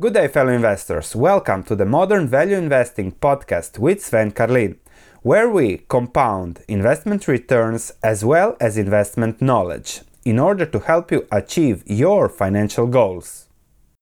Good day, fellow investors. Welcome to the Modern Value Investing podcast with Sven Carlin, where we compound investment returns as well as investment knowledge in order to help you achieve your financial goals.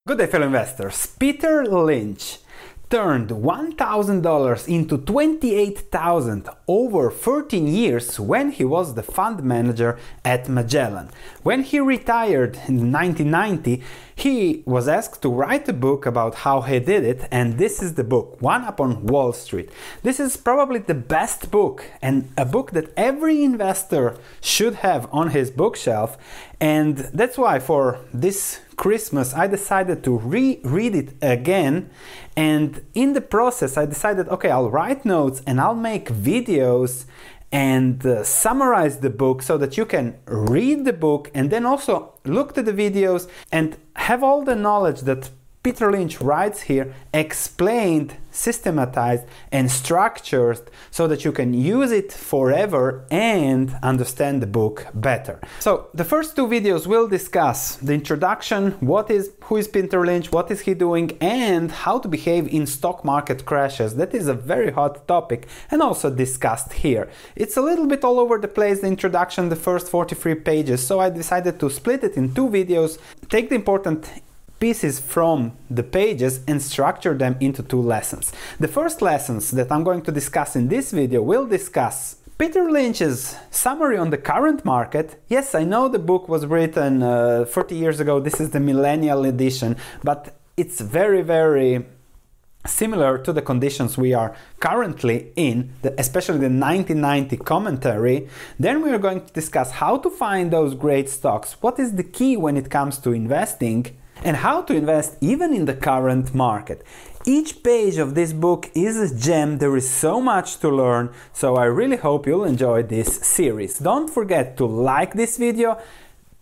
Good day, fellow investors. Peter Lynch turned $1,000 into $28,000 over 13 years when he was the fund manager at Magellan. When he retired in 1990, he was asked to write a book about how he did it, and this is the book, One Upon Wall Street. This is probably the best book, and a book that every investor should have on his bookshelf, and that's why for this Christmas I decided to reread it again, and in the process I decided, okay, I'll write notes and I'll make videos and summarize the book so that you can read the book and then also look at the videos and have all the knowledge that Peter Lynch writes here explained, systematized and structured so that you can use it forever and understand the book better. So the first two videos will discuss the introduction, who is Peter Lynch, what is he doing and how to behave in stock market crashes. That is a very hot topic and also discussed here. It's a little bit all over the place, the introduction, the first 43 pages, so I decided to split it in two videos, take the important pieces from the pages and structure them into two lessons. The first lessons that I'm going to discuss in this video will discuss Peter Lynch's summary on the current market. Yes, I know the book was written 40 years ago, this is the millennial edition, but it's very, very similar to the conditions we are currently in, especially the 1990 commentary. Then we are going to discuss how to find those great stocks, what is the key when it comes to investing, and how to invest even in the current market. Each page of this book is a gem, there is so much to learn, so I really hope you'll enjoy this series. Don't forget to like this video,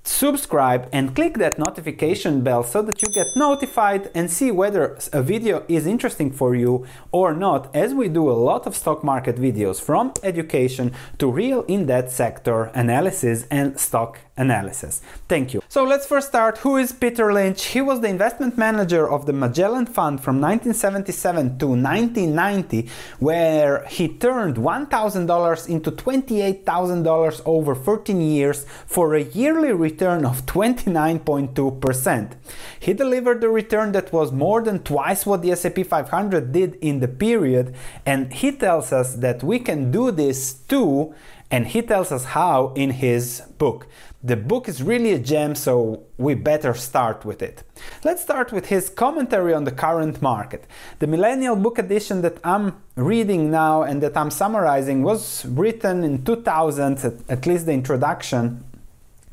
subscribe and click that notification bell so that you get notified and see whether a video is interesting for you or not, as we do a lot of stock market videos, from education to real in-depth sector analysis and stock analysis. Thank you. So let's first start. Who is Peter Lynch? He was the investment manager of the Magellan Fund from 1977 to 1990, where he turned $1,000 into $28,000 over 13 years for a yearly return of 29.2%. He delivered a return that was more than twice what the S&P 500 did in the period, and he tells us that we can do this too, and he tells us how in his book. The book is really a gem, so we better start with it. Let's start with his commentary on the current market. The Millennial Book Edition that I'm reading now and that I'm summarizing was written in 2000, at least the introduction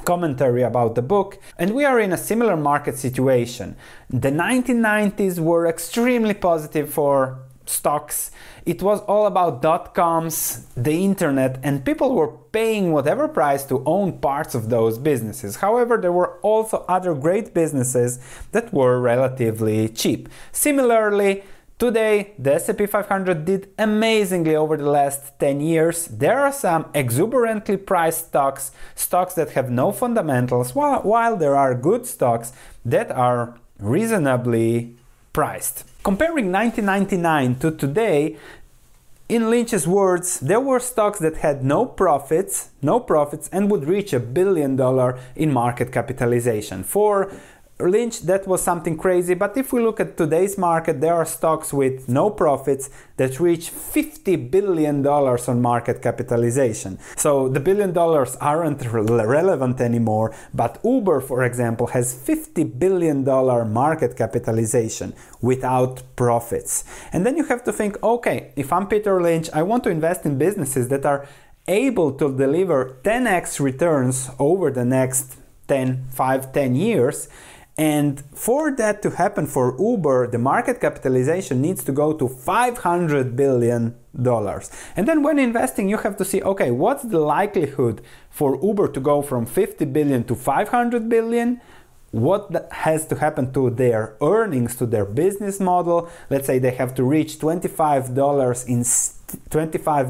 commentary about the book, and we are in a similar market situation. The 1990s were extremely positive for stocks. It was all about dot-coms, the internet, and people were paying whatever price to own parts of those businesses. However, there were also other great businesses that were relatively cheap. Similarly, today, the S&P 500 did amazingly over the last 10 years. There are some exuberantly priced stocks, stocks that have no fundamentals, while there are good stocks that are reasonably priced. Comparing 1999 to today, in Lynch's words, there were stocks that had no profits and would reach $1 billion in market capitalization. For Lynch, that was something crazy, but if we look at today's market, there are stocks with no profits that reach $50 billion on market capitalization. So the $1 billion aren't relevant anymore, but Uber, for example, has $50 billion market capitalization without profits. And then you have to think, okay, if I'm Peter Lynch, I want to invest in businesses that are able to deliver 10x returns over the next 5, 10 years. And for that to happen for Uber, the market capitalization needs to go to $500 billion. And then when investing, you have to see, okay, what's the likelihood for Uber to go from $50 billion to $500 billion? What has to happen to their earnings, to their business model? Let's say they have to reach $25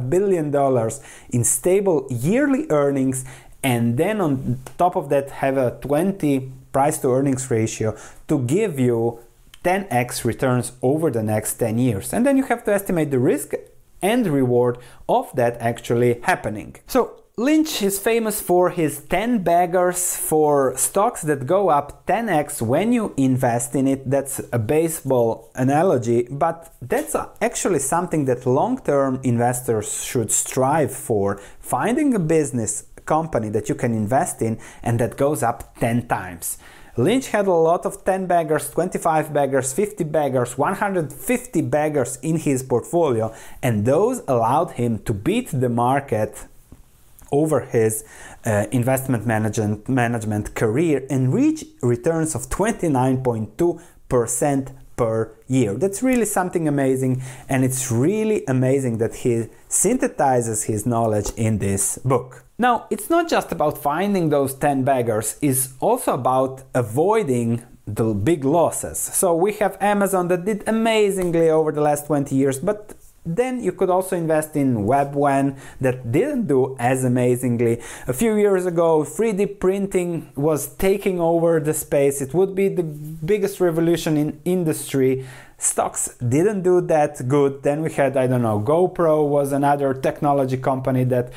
billion in stable yearly earnings, and then on top of that have a 20 price to earnings ratio to give you 10x returns over the next 10 years. And then you have to estimate the risk and reward of that actually happening. So Lynch is famous for his 10 baggers for stocks that go up 10x when you invest in it. That's a baseball analogy, but that's actually something that long-term investors should strive for, finding a business company that you can invest in and that goes up 10 times. Lynch had a lot of 10 baggers, 25 baggers, 50 baggers, 150 baggers in his portfolio, and those allowed him to beat the market over his investment management career and reach returns of 29.2% per year. That's really something amazing, and it's really amazing that he synthesizes his knowledge in this book. Now, it's not just about finding those 10 baggers, it's also about avoiding the big losses. So we have Amazon that did amazingly over the last 20 years, but then you could also invest in Webvan that didn't do as amazingly. A few years ago, 3D printing was taking over the space. It would be the biggest revolution in industry. Stocks didn't do that good. Then we had, GoPro was another technology company that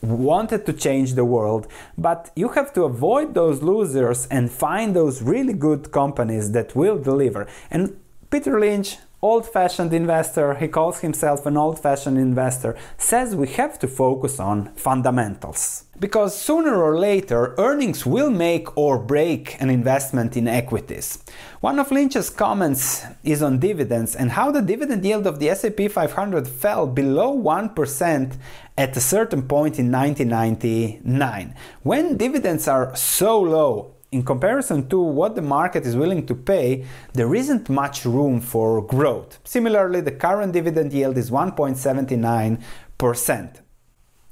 wanted to change the world, but you have to avoid those losers and find those really good companies that will deliver. And Peter Lynch, old-fashioned investor, he calls himself an old-fashioned investor, says we have to focus on fundamentals. Because sooner or later, earnings will make or break an investment in equities. One of Lynch's comments is on dividends and how the dividend yield of the S&P 500 fell below 1% at a certain point in 1999. When dividends are so low, in comparison to what the market is willing to pay, there isn't much room for growth. Similarly, the current dividend yield is 1.79%.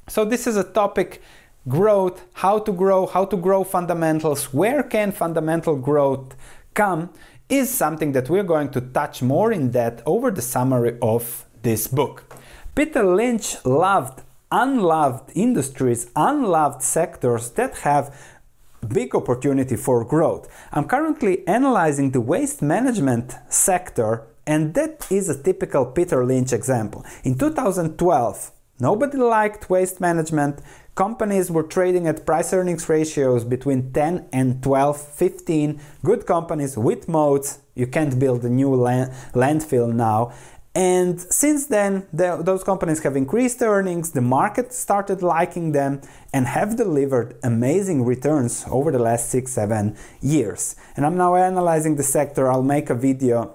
So this is a topic: growth, how to grow fundamentals, where can fundamental growth come, is something that we're going to touch more in depth over the summary of this book. Peter Lynch loved unloved industries, unloved sectors that have big opportunity for growth. I'm currently analyzing the waste management sector, and that is a typical Peter Lynch example. In 2012, nobody liked waste management. Companies were trading at price earnings ratios between 10 and 12, 15. Good companies with moats. You can't build a new landfill now. And since then, those companies have increased earnings, the market started liking them, and have delivered amazing returns over the last 6-7 years. And I'm now analyzing the sector. I'll make a video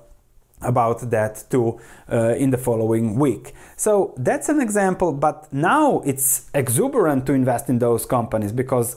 about that too in the following week. So that's an example, but now it's exuberant to invest in those companies because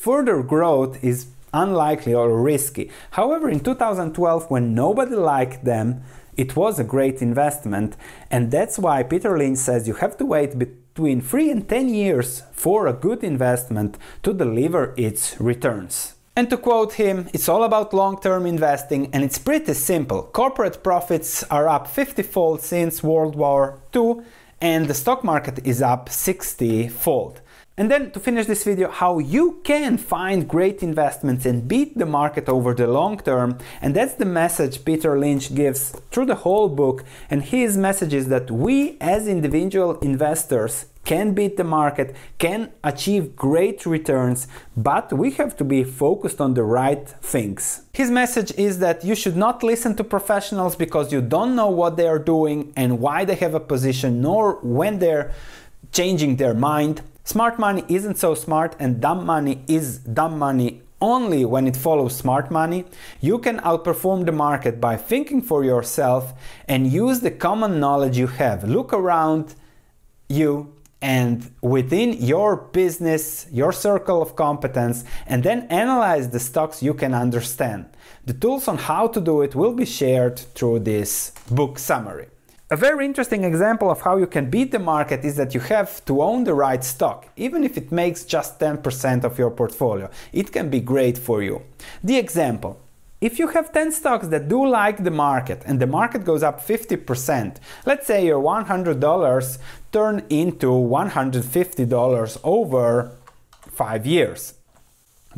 further growth is unlikely or risky. However, in 2012, when nobody liked them, it was a great investment, and that's why Peter Lynch says you have to wait between 3 and 10 years for a good investment to deliver its returns. And to quote him, it's all about long-term investing, and it's pretty simple. Corporate profits are up 50-fold since World War II, and the stock market is up 60-fold. And then to finish this video, how you can find great investments and beat the market over the long term. And that's the message Peter Lynch gives through the whole book. And his message is that we as individual investors can beat the market, can achieve great returns, but we have to be focused on the right things. His message is that you should not listen to professionals because you don't know what they are doing and why they have a position, nor when they're changing their mind. Smart money isn't so smart, and dumb money is dumb money only when it follows smart money. You can outperform the market by thinking for yourself and use the common knowledge you have. Look around you and within your business, your circle of competence, and then analyze the stocks you can understand. The tools on how to do it will be shared through this book summary. A very interesting example of how you can beat the market is that you have to own the right stock, even if it makes just 10% of your portfolio. It can be great for you. The example: if you have 10 stocks that do like the market and the market goes up 50%, let's say your $100 turn into $150 over 5 years.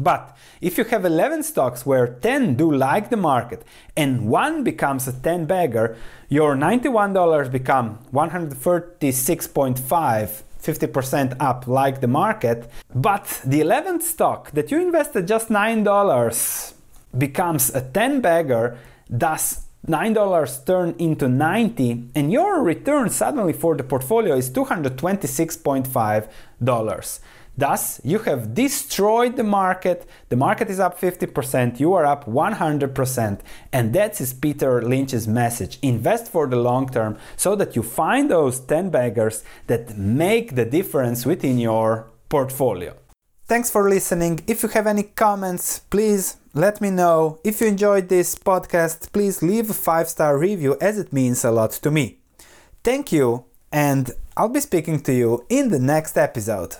But if you have 11 stocks where 10 do like the market and one becomes a 10 bagger, your $91 become $136.5, 50% up like the market, but the 11th stock that you invested just $9 becomes a 10 bagger, thus $9 turn into 90, and your return suddenly for the portfolio is $226.5. Thus, you have destroyed the market is up 50%, you are up 100%, and that is Peter Lynch's message. Invest for the long term so that you find those 10 baggers that make the difference within your portfolio. Thanks for listening. If you have any comments, please let me know. If you enjoyed this podcast, please leave a 5-star review as it means a lot to me. Thank you, and I'll be speaking to you in the next episode.